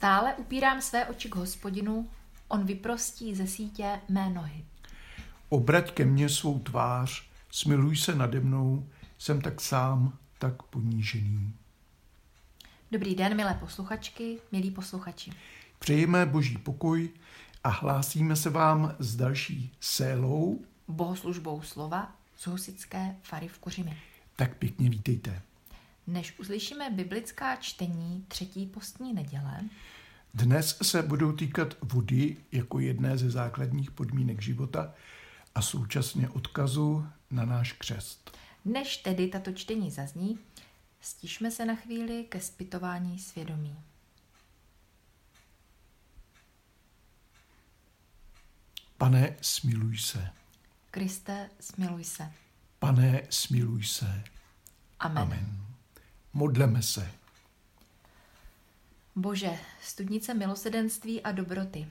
Stále upírám své oči k Hospodinu, on vyprostí ze sítě mé nohy. Obrať ke mně svou tvář, smiluj se nade mnou, jsem tak sám, tak ponížený. Dobrý den, milé posluchačky, milí posluchači. Přejeme boží pokoj a hlásíme se vám s další sélou, bohoslužbou slova z husitské fary v Kuřimi. Tak pěkně vítejte. Než uslyšíme biblická čtení třetí postní neděle, dnes se budou týkat vody jako jedné ze základních podmínek života a současně odkazu na náš křest. Než tedy tato čtení zazní, stišme se na chvíli ke zpytování svědomí. Pane, smiluj se. Kriste, smiluj se. Pane, smiluj se. Amen. Amen. Modleme se. Bože, studnice milosrdenství a dobroty,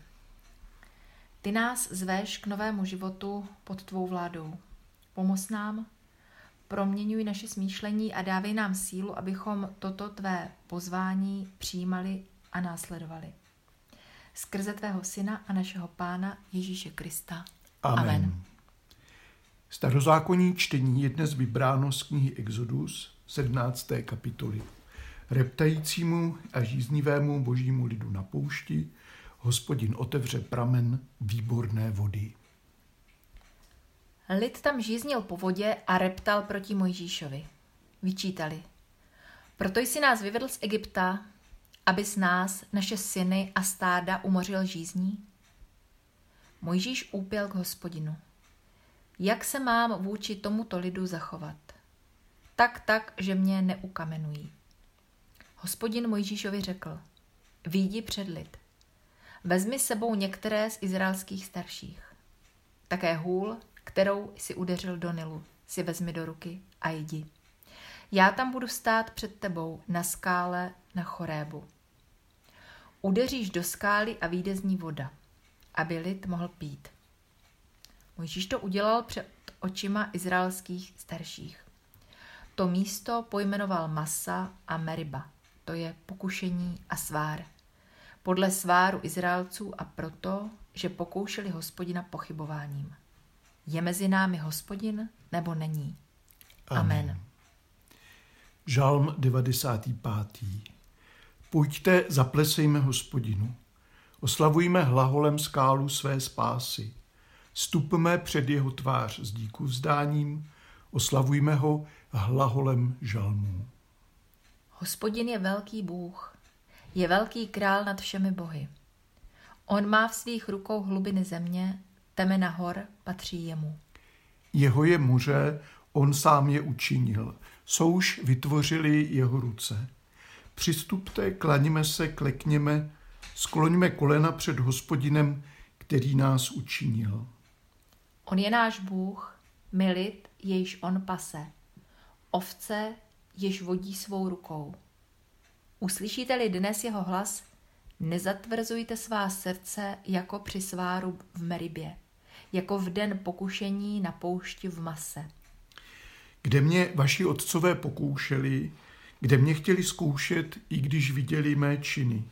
ty nás zveš k novému životu pod tvou vládou. Pomoz nám, proměňuj naše smýšlení a dávej nám sílu, abychom toto tvé pozvání přijímali a následovali. Skrze tvého syna a našeho pána Ježíše Krista. Amen. Amen. Starozákonní čtení je dnes vybráno z knihy Exodus 17. kapitoly. Reptajícímu a žíznivému božímu lidu na poušti Hospodin otevře pramen výborné vody. Lid tam žíznil po vodě a reptal proti Mojžíšovi. Vyčítali: proto jsi nás vyvedl z Egypta, abys nás, naše syny a stáda umořil žízní? Mojžíš úpěl k Hospodinu: jak se mám vůči tomuto lidu zachovat? Tak, že mě neukamenují. Hospodin Mojžíšovi řekl: vyjdi před lid. Vezmi s sebou některé z izraelských starších. Také hůl, kterou si udeřil do Nilu, si vezmi do ruky a jdi. Já tam budu stát před tebou na skále na Chorébu. Udeříš do skály a vyjde z ní voda, aby lid mohl pít. Mojžíš to udělal před očima izraelských starších. To místo pojmenoval Masa a Meriba, to je pokušení a svár, podle sváru Izraelců a proto, že pokoušeli Hospodina pochybováním. Je mezi námi Hospodin, nebo není? Amen. Žalm 95. Pojďte, zaplesejme Hospodinu. Oslavujme hlaholem skálu své spásy. Stupme před jeho tvář s díku vzdáním, oslavujme ho hlaholem žalmů. Hospodin je velký Bůh, je velký král nad všemi bohy. On má v svých rukou hlubiny země, temena hor patří jemu. Jeho je moře, on sám je učinil, souš vytvořili jeho ruce. Přistupte, klaníme se, klekněme, skloňme kolena před Hospodinem, který nás učinil. On je náš Bůh, my lid, jejž on pase, ovce, jež vodí svou rukou. Uslyšíte-li dnes jeho hlas, nezatvrzujte svá srdce jako při sváru v Meribě, jako v den pokušení na poušti v Mase. Kde mě vaši otcové pokoušeli, kde mě chtěli zkoušet, i když viděli mé činy.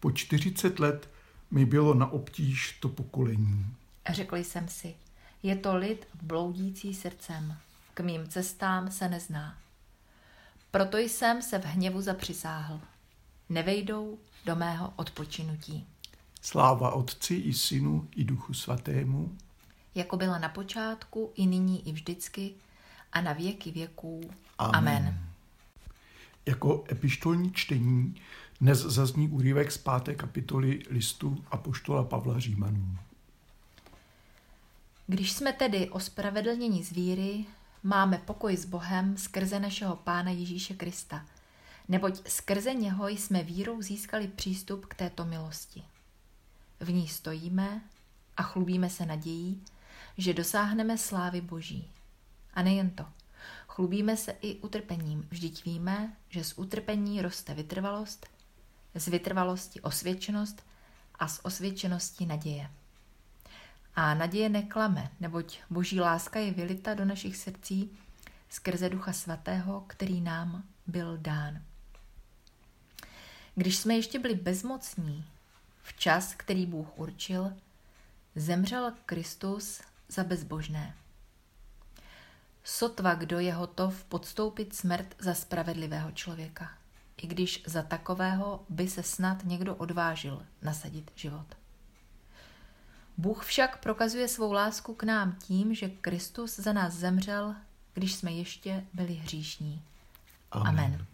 Po 40 let mi bylo na obtíž to pokolení. Řekl jsem si: je to lid bloudící srdcem, k mým cestám se nezná. Proto jsem se v hněvu zapřisáhl: nevejdou do mého odpočinutí. Sláva Otci i Synu i Duchu Svatému, jako byla na počátku, i nyní, i vždycky, a na věky věků. Amen. Amen. Jako epištolní čtení dnes zazní úryvek z 5. kapitoly listu apoštola Pavla Římanům. Když jsme tedy ospravedlněni z víry, máme pokoj s Bohem skrze našeho Pána Ježíše Krista, neboť skrze něho jsme vírou získali přístup k této milosti. V ní stojíme a chlubíme se nadějí, že dosáhneme slávy Boží. A nejen to, chlubíme se i utrpením, vždyť víme, že z utrpení roste vytrvalost, z vytrvalosti osvědčenost a z osvědčenosti naděje. A naděje neklame, neboť boží láska je vylita do našich srdcí skrze Ducha Svatého, který nám byl dán. Když jsme ještě byli bezmocní, v čas, který Bůh určil, zemřel Kristus za bezbožné. Sotva kdo je hotov podstoupit smrt za spravedlivého člověka, i když za takového by se snad někdo odvážil nasadit život. Bůh však prokazuje svou lásku k nám tím, že Kristus za nás zemřel, když jsme ještě byli hříšní. Amen.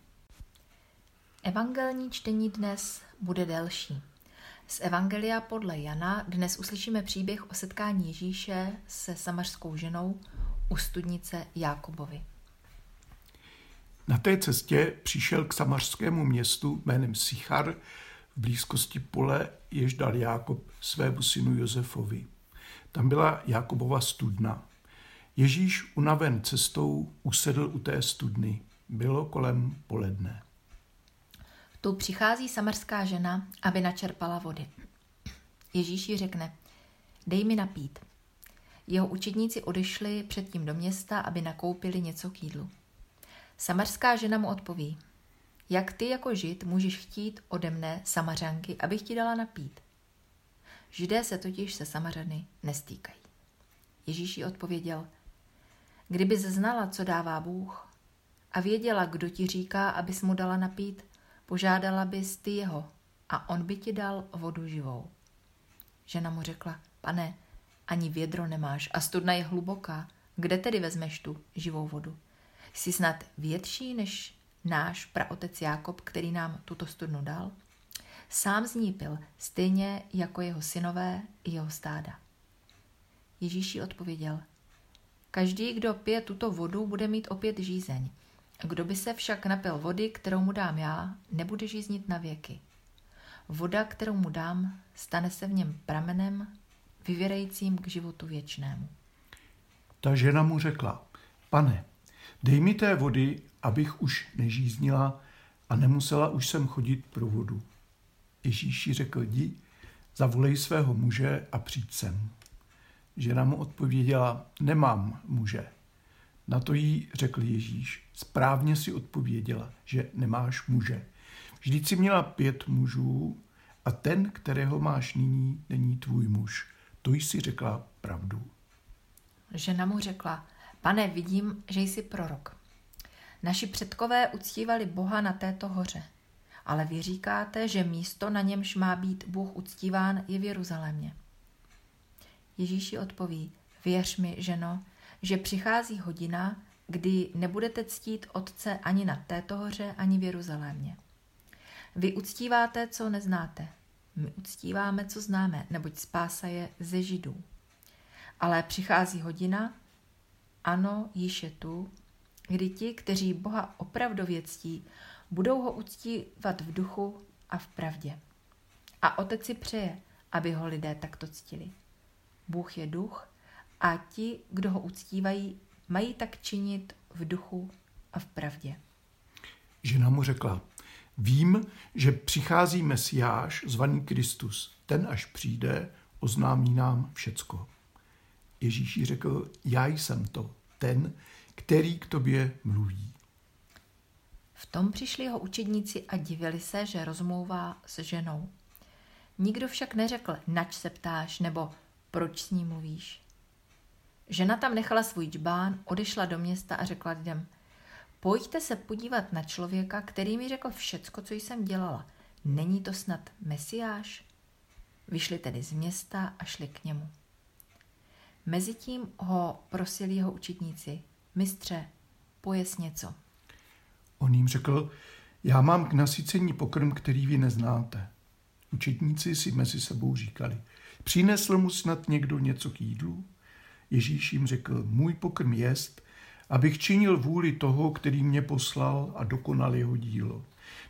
Evangelní čtení dnes bude delší. Z Evangelia podle Jana dnes uslyšíme příběh o setkání Ježíše se samařskou ženou u studnice Jákobovi. Na té cestě přišel k samařskému městu jménem Sichar v blízkosti pole, jež dal Jákob svému synu Josefovi. Tam byla Jákobova studna. Ježíš unaven cestou usedl u té studny. Bylo kolem poledne. Tu přichází samarská žena, aby načerpala vody. Ježíš jí řekne, dej mi napít. Jeho učedníci odešli předtím do města, aby nakoupili něco k jídlu. Samarská žena mu odpoví, jak ty jako žid můžeš chtít ode mne samařanky, abych ti dala napít? Židé se totiž se samařany nestýkají. Ježíš jí odpověděl, kdyby znala, co dává Bůh, a věděla, kdo ti říká, abys mu dala napít, požádala bys ty jeho a on by ti dal vodu živou. Žena mu řekla, pane, ani vědro nemáš a studna je hluboká, kde tedy vezmeš tu živou vodu? Jsi snad větší než náš praotec Jákob, který nám tuto studnu dal? Sám z ní pil, stejně jako jeho synové i jeho stáda. Ježíš jí odpověděl, každý, kdo pije tuto vodu, bude mít opět žízeň. Kdo by se však napil vody, kterou mu dám já, nebude žíznit na věky. Voda, kterou mu dám, stane se v něm pramenem, vyvěrajícím k životu věčnému. Ta žena mu řekla, pane, dej mi té vody, abych už nežíznila a nemusela už sem chodit pro vodu. Ježíš jí řekl, jdi, zavolej svého muže a přijď sem. Žena mu odpověděla, nemám muže. Na to jí řekl Ježíš, správně si odpověděla, že nemáš muže. Vždyť si měla 5 mužů a ten, kterého máš nyní, není tvůj muž. To jsi řekla pravdu. Žena mu řekla, pane, vidím, že jsi prorok. Naši předkové uctívali Boha na této hoře, ale vy říkáte, že místo, na němž má být Bůh uctíván, je v Jeruzalémě. Ježíš jí odpoví, věř mi, ženo, že přichází hodina, kdy nebudete ctít Otce ani na této hoře, ani v Jeruzalémě. Vy uctíváte, co neznáte. My uctíváme, co známe, neboť spása je ze Židů. Ale přichází hodina, ano, již je tu, kdy ti, kteří Boha opravdově ctí, budou ho uctívat v duchu a v pravdě. A Otec si přeje, aby ho lidé takto ctili. Bůh je duch a ti, kdo ho uctívají, mají tak činit v duchu a v pravdě. Žena mu řekla, vím, že přichází Mesiáš, zvaný Kristus. Ten, až přijde, oznámí nám všecko. Ježíš jí řekl, já jsem to, ten, který k tobě mluví. V tom přišli jeho učedníci a divili se, že rozmlouvá s ženou. Nikdo však neřekl, nač se ptáš, nebo proč s ní mluvíš. Žena tam nechala svůj džbán, odešla do města a řekla lidem, pojďte se podívat na člověka, který mi řekl všecko, co jsem dělala. Není to snad Mesiáš? Vyšli tedy z města a šli k němu. Mezitím ho prosili jeho učitníci, mistře, pojez něco. On jim řekl, já mám k nasycení pokrm, který vy neznáte. Učitníci si mezi sebou říkali, přinesl mu snad někdo něco k jídlu? Ježíš jim řekl, můj pokrm jest, abych činil vůli toho, který mě poslal a dokonal jeho dílo.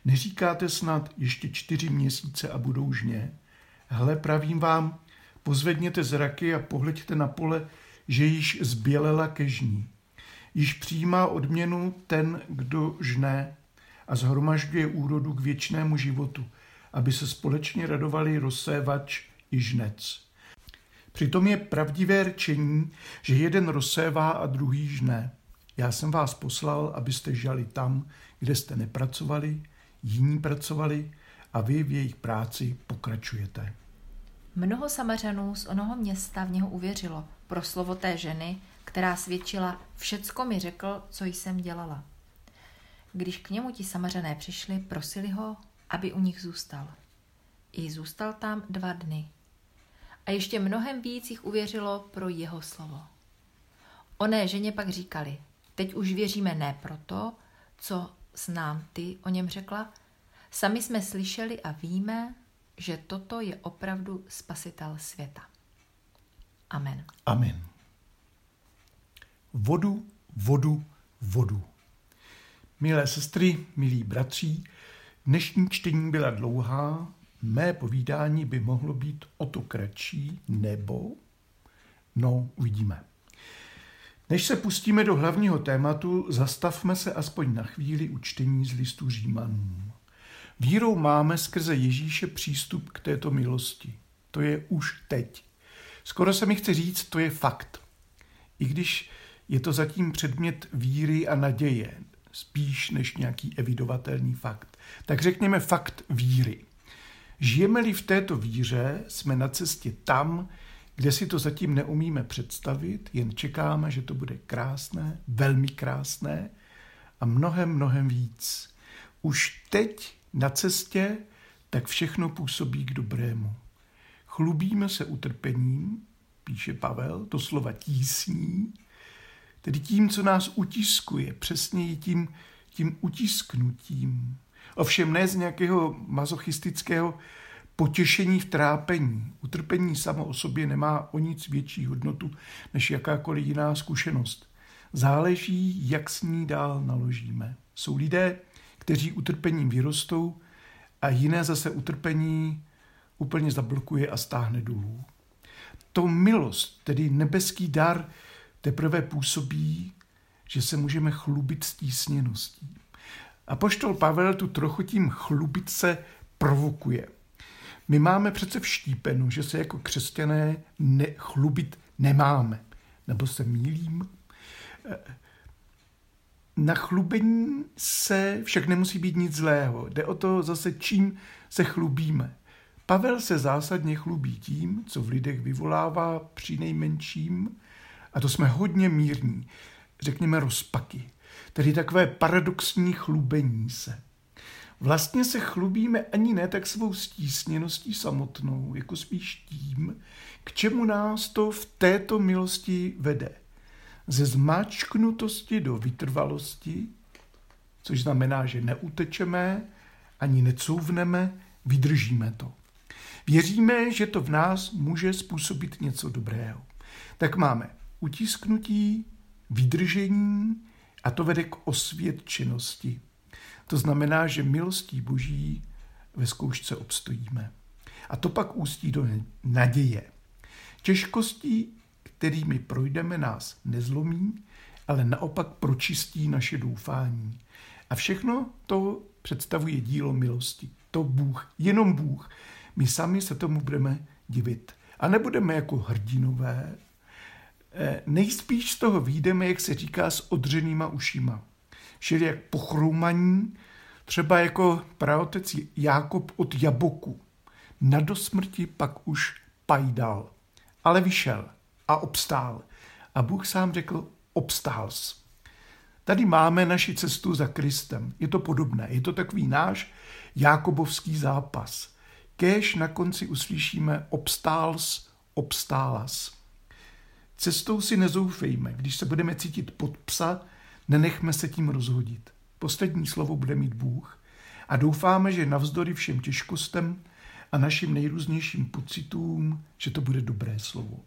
Neříkáte snad ještě 4 měsíce a budou žně? Hle, pravím vám, pozvedněte zraky a pohleďte na pole, že již zbělela ke žní. Již přijímá odměnu ten, kdo žne a zhromažďuje úrodu k věčnému životu, aby se společně radovali rozsévač i žnec. Přitom je pravdivé rčení, že jeden rozsévá a druhý žne. Já jsem vás poslal, abyste žali tam, kde jste nepracovali, jiní pracovali a vy v jejich práci pokračujete. Mnoho Samařanů z onoho města v něho uvěřilo pro slovo té ženy, která svědčila, všecko mi řekl, co jsem dělala. Když k němu ti Samařané přišli, prosili ho, aby u nich zůstal. I zůstal tam 2 dny. A ještě mnohem víc jich uvěřilo pro jeho slovo. Oné ženě pak říkali, teď už věříme ne proto, co znám ty, o něm řekla, sami jsme slyšeli a víme, že toto je opravdu spasitel světa. Amen. Amen. Vodu, vodu, vodu. Milé sestry, milí bratři, dnešní čtení byla dlouhá, mé povídání by mohlo být o to kratší, nebo? No, uvidíme. Než se pustíme do hlavního tématu, zastavme se aspoň na chvíli u čtení z listu Římanům. Vírou máme skrze Ježíše přístup k této milosti. To je už teď. Skoro se mi chce říct, to je fakt. I když je to zatím předmět víry a naděje, spíš než nějaký evidovatelný fakt. Tak řekněme fakt víry. Žijeme-li v této víře, jsme na cestě tam, kde si to zatím neumíme představit, jen čekáme, že to bude krásné, velmi krásné a mnohem, mnohem víc. Už teď na cestě tak všechno působí k dobrému. Chlubíme se utrpením, píše Pavel, to slova tísní, tedy tím, co nás utiskuje, přesněji tím utisknutím. Ovšem ne z nějakého masochistického potěšení v trápení. Utrpení samo o sobě nemá o nic větší hodnotu než jakákoliv jiná zkušenost. Záleží, jak s ní dál naložíme. Jsou lidé, kteří utrpením vyrostou a jiné zase utrpení úplně zablokuje a stáhne dolů. To milost, tedy nebeský dar, teprve působí, že se můžeme chlubit stísněností. Apoštol Pavel tu trochu tím chlubit se provokuje. My máme přece vštípeno, že se jako křesťané chlubit nemáme. Nebo se mýlím? Na chlubení se však nemusí být nic zlého. Jde o to zase, čím se chlubíme. Pavel se zásadně chlubí tím, co v lidech vyvolává přinejmenším, a to jsme hodně mírní, řekněme rozpaky. Tedy takové paradoxní chlubení se. Vlastně se chlubíme ani ne tak svou stísněností samotnou, jako spíš tím, k čemu nás to v této milosti vede. Ze zmáčknutosti do vytrvalosti, což znamená, že neutečeme, ani necouvneme, vydržíme to. Věříme, že to v nás může způsobit něco dobrého. Tak máme utisknutí, vydržení a to vede k osvědčenosti. To znamená, že milostí Boží ve zkoušce obstojíme. A to pak ústí do naděje. Těžkostí, kterými projdeme, nás nezlomí, ale naopak pročistí naše doufání. A všechno to představuje dílo milosti. To Bůh, jenom Bůh. My sami se tomu budeme divit. A nebudeme jako hrdinové. Nejspíš z toho vyjdeme, jak se říká, s odřenýma ušima. Všelijak pochroumaní, třeba jako praotec Jákob od jaboku. Na dosmrti pak už pajdal, ale vyšel a obstál. A Bůh sám řekl, obstál jsi. Tady máme naši cestu za Kristem. Je to podobné, je to takový náš jákobovský zápas. Kéž na konci uslyšíme, obstál jsi, obstála jsi. Cestou si nezoufejme, když se budeme cítit pod psa, nenechme se tím rozhodit. Poslední slovo bude mít Bůh a doufáme, že navzdory všem těžkostem a našim nejrůznějším pocitům, že to bude dobré slovo.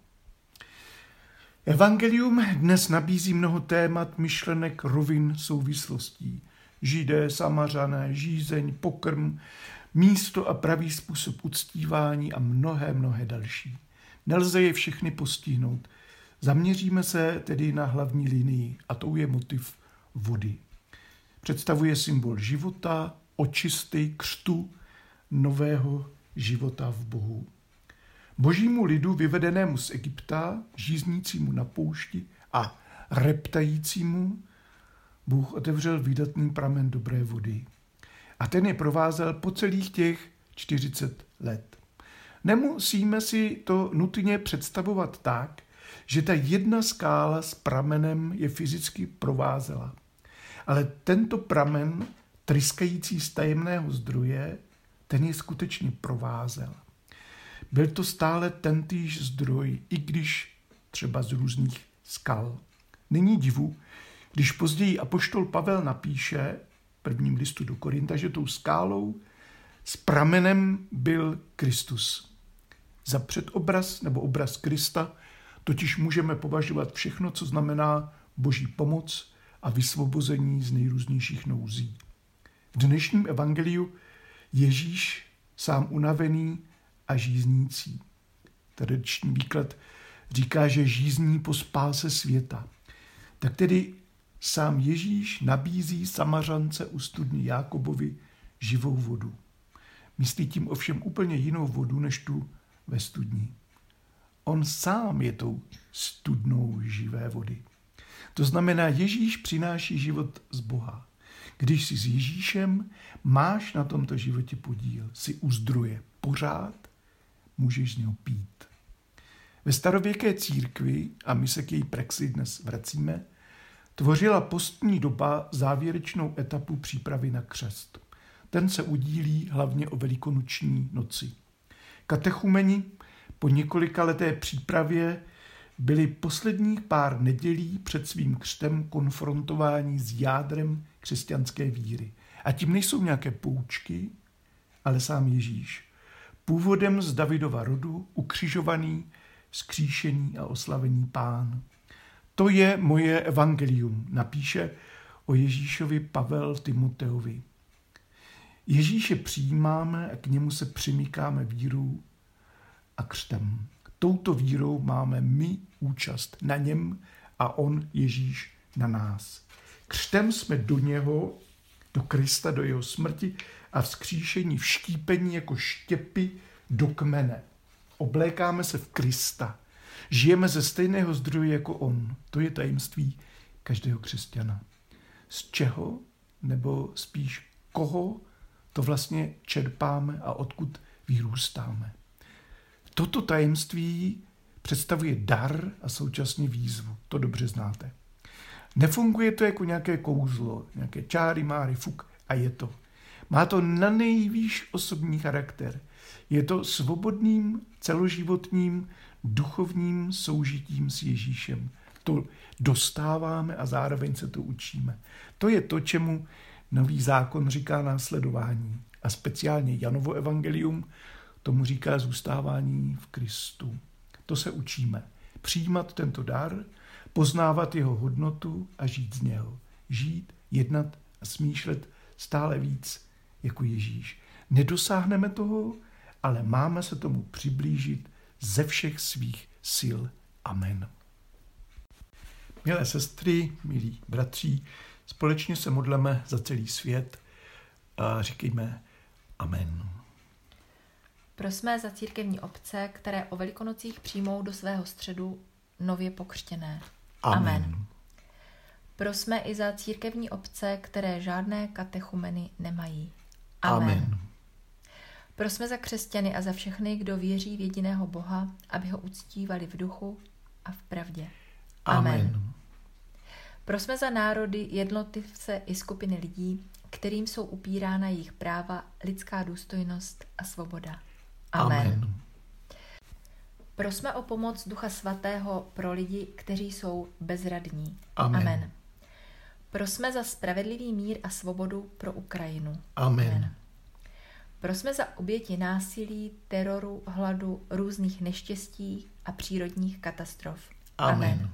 Evangelium dnes nabízí mnoho témat, myšlenek, rovin, souvislostí. Židé, Samařané, žízeň, pokrm, místo a pravý způsob uctívání a mnohé, mnohé další. Nelze je všechny postihnout. Zaměříme se tedy na hlavní linii a tou je motiv vody. Představuje symbol života, očisty, křtu, nového života v Bohu. Božímu lidu vyvedenému z Egypta, žíznícímu na poušti a reptajícímu, Bůh otevřel výdatný pramen dobré vody. A ten je provázel po celých těch 40 let. Nemusíme si to nutně představovat tak, že ta jedna skála s pramenem je fyzicky provázela. Ale tento pramen, tryskající z tajemného zdroje, ten je skutečně provázel. Byl to stále tentýž zdroj, i když třeba z různých skal. Není divu, když později apoštol Pavel napíše v prvním listu do Korinta, že tou skálou s pramenem byl Kristus. Za předobraz nebo obraz Krista totiž můžeme považovat všechno, co znamená boží pomoc a vysvobození z nejrůznějších nouzí. V dnešním evangeliu Ježíš sám unavený a žíznící. Tradiční výklad říká, že žízní po spáse světa. Tak tedy sám Ježíš nabízí Samařance u studny Jákobovi živou vodu. Myslí tím ovšem úplně jinou vodu než tu ve studni. On sám je tou studnou živé vody. To znamená, Ježíš přináší život z Boha. Když jsi s Ježíšem, máš na tomto životě podíl, jsi u zdroje. Pořád můžeš z něho pít. Ve starověké církvi, a my se k její praxi dnes vracíme, tvořila postní doba závěrečnou etapu přípravy na křest. Ten se udílí hlavně o velikonoční noci. Katechumeni po několikaleté přípravě byli posledních pár nedělí před svým křtem konfrontováni s jádrem křesťanské víry. A tím nejsou nějaké poučky, ale sám Ježíš. Původem z Davidova rodu, ukřižovaný, vzkříšený a oslavený Pán. To je moje evangelium, napíše o Ježíšovi Pavel Timoteovi. Ježíše přijímáme a k němu se přimykáme vírou a křtem. Touto vírou máme my účast na něm a on, Ježíš, na nás. Křtem jsme do něho, do Krista, do jeho smrti a vzkříšení vštípení jako štěpy do kmene. Oblékáme se v Krista. Žijeme ze stejného zdroje jako on. To je tajemství každého křesťana. Z čeho, nebo spíš koho, to vlastně čerpáme a odkud vyrůstáme. Toto tajemství představuje dar a současně výzvu. To dobře znáte. Nefunguje to jako nějaké kouzlo, nějaké čáry, máry, fuk a je to. Má to nanejvýš osobní charakter. Je to svobodným, celoživotním, duchovním soužitím s Ježíšem. To dostáváme a zároveň se to učíme. To je to, čemu Nový zákon říká následování. A speciálně Janovo evangelium tomu říká zůstávání v Kristu. To se učíme. Přijímat tento dar, poznávat jeho hodnotu a žít z něho. Žít, jednat a smýšlet stále víc jako Ježíš. Nedosáhneme toho, ale máme se tomu přiblížit ze všech svých sil. Amen. Milé sestry, milí bratři, společně se modleme za celý svět a říkejme amen. Prosme za církevní obce, které o Velikonocích přijmou do svého středu nově pokřtěné. Amen. Amen. Prosme i za církevní obce, které žádné katechumeny nemají. Amen. Amen. Prosme za křesťany a za všechny, kdo věří v jediného Boha, aby ho uctívali v duchu a v pravdě. Amen. Amen. Prosme za národy, jednotlivce i skupiny lidí, kterým jsou upírána jejich práva, lidská důstojnost a svoboda. Amen. Amen. Prosme o pomoc Ducha Svatého pro lidi, kteří jsou bezradní. Amen. Amen. Prosme za spravedlivý mír a svobodu pro Ukrajinu. Amen. Amen. Prosme za oběti násilí, teroru, hladu, různých neštěstí a přírodních katastrof. Amen. Amen.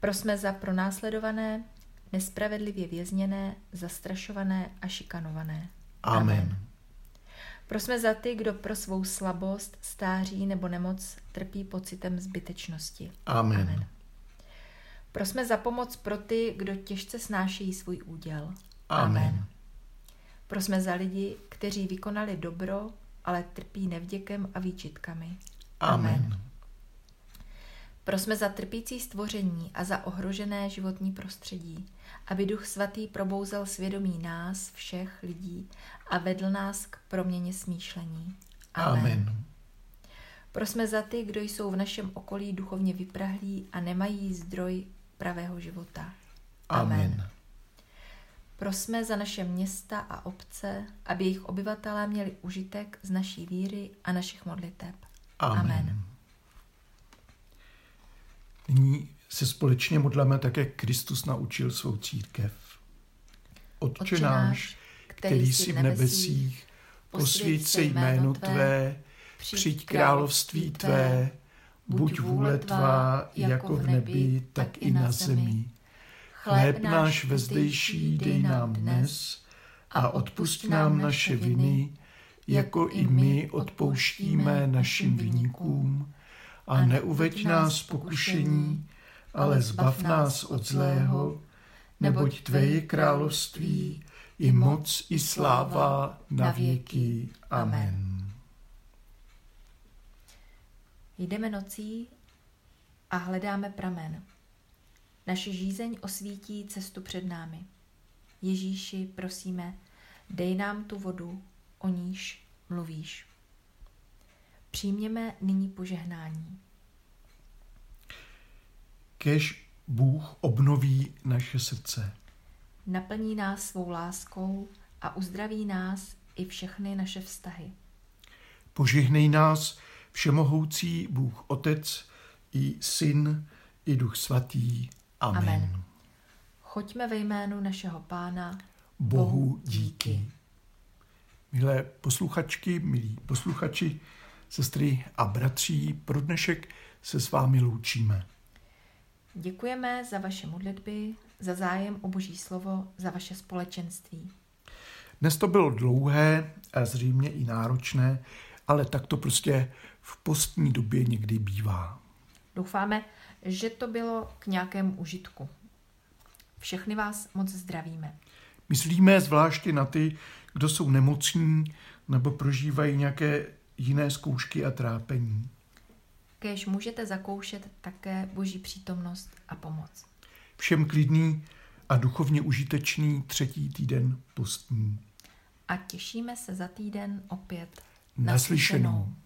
Prosme za pronásledované, nespravedlivě vězněné, zastrašované a šikanované. Amen. Amen. Prosme za ty, kdo pro svou slabost, stáří nebo nemoc trpí pocitem zbytečnosti. Amen. Amen. Prosme za pomoc pro ty, kdo těžce snáší svůj úděl. Amen. Amen. Prosme za lidi, kteří vykonali dobro, ale trpí nevděkem a výčitkami. Amen. Amen. Prosme za trpící stvoření a za ohrožené životní prostředí, aby Duch Svatý probouzel svědomí nás, všech lidí, a vedl nás k proměně smýšlení. Amen. Amen. Prosme za ty, kdo jsou v našem okolí duchovně vyprahlí a nemají zdroj pravého života. Amen. Amen. Prosme za naše města a obce, aby jejich obyvatelé měli užitek z naší víry a našich modliteb. Amen. Amen. Nyní se společně modlíme tak, jak Kristus naučil svou církev. Otče náš, který jsi v nebesích, posvěť se jméno tvé, přijď království tvé, buď vůle tvá jako v nebi, tak i na zemi. Chléb náš vezdejší dej nám dnes a odpusť nám naše viny, jako i my odpouštíme našim viníkům. A neuveď nás pokušení, ale zbav nás od zlého, neboť tvé je království, i moc, i sláva na věky. Amen. Jdeme nocí a hledáme pramen. Naše žízeň osvítí cestu před námi. Ježíši, prosíme, dej nám tu vodu, o níž mluvíš. Přijměme nyní požehnání. Kéž Bůh obnoví naše srdce. Naplní nás svou láskou a uzdraví nás i všechny naše vztahy. Požehnej nás všemohoucí Bůh Otec, i Syn, i Duch Svatý. Amen. Amen. Choďme ve jménu našeho Pána, Bohu díky. Milé posluchačky, milí posluchači, sestry a bratří, pro dnešek se s vámi loučíme. Děkujeme za vaše modlitby, za zájem o Boží slovo, za vaše společenství. Dnes to bylo dlouhé a zřejmě i náročné, ale tak to prostě v postní době někdy bývá. Doufáme, že to bylo k nějakému užitku. Všechny vás moc zdravíme. Myslíme zvláště na ty, kdo jsou nemocní nebo prožívají nějaké jiné zkoušky a trápení. Kéž můžete zakoušet také Boží přítomnost a pomoc. Všem klidný a duchovně užitečný 3. týden postní. A těšíme se za týden opět. Naslyšenou.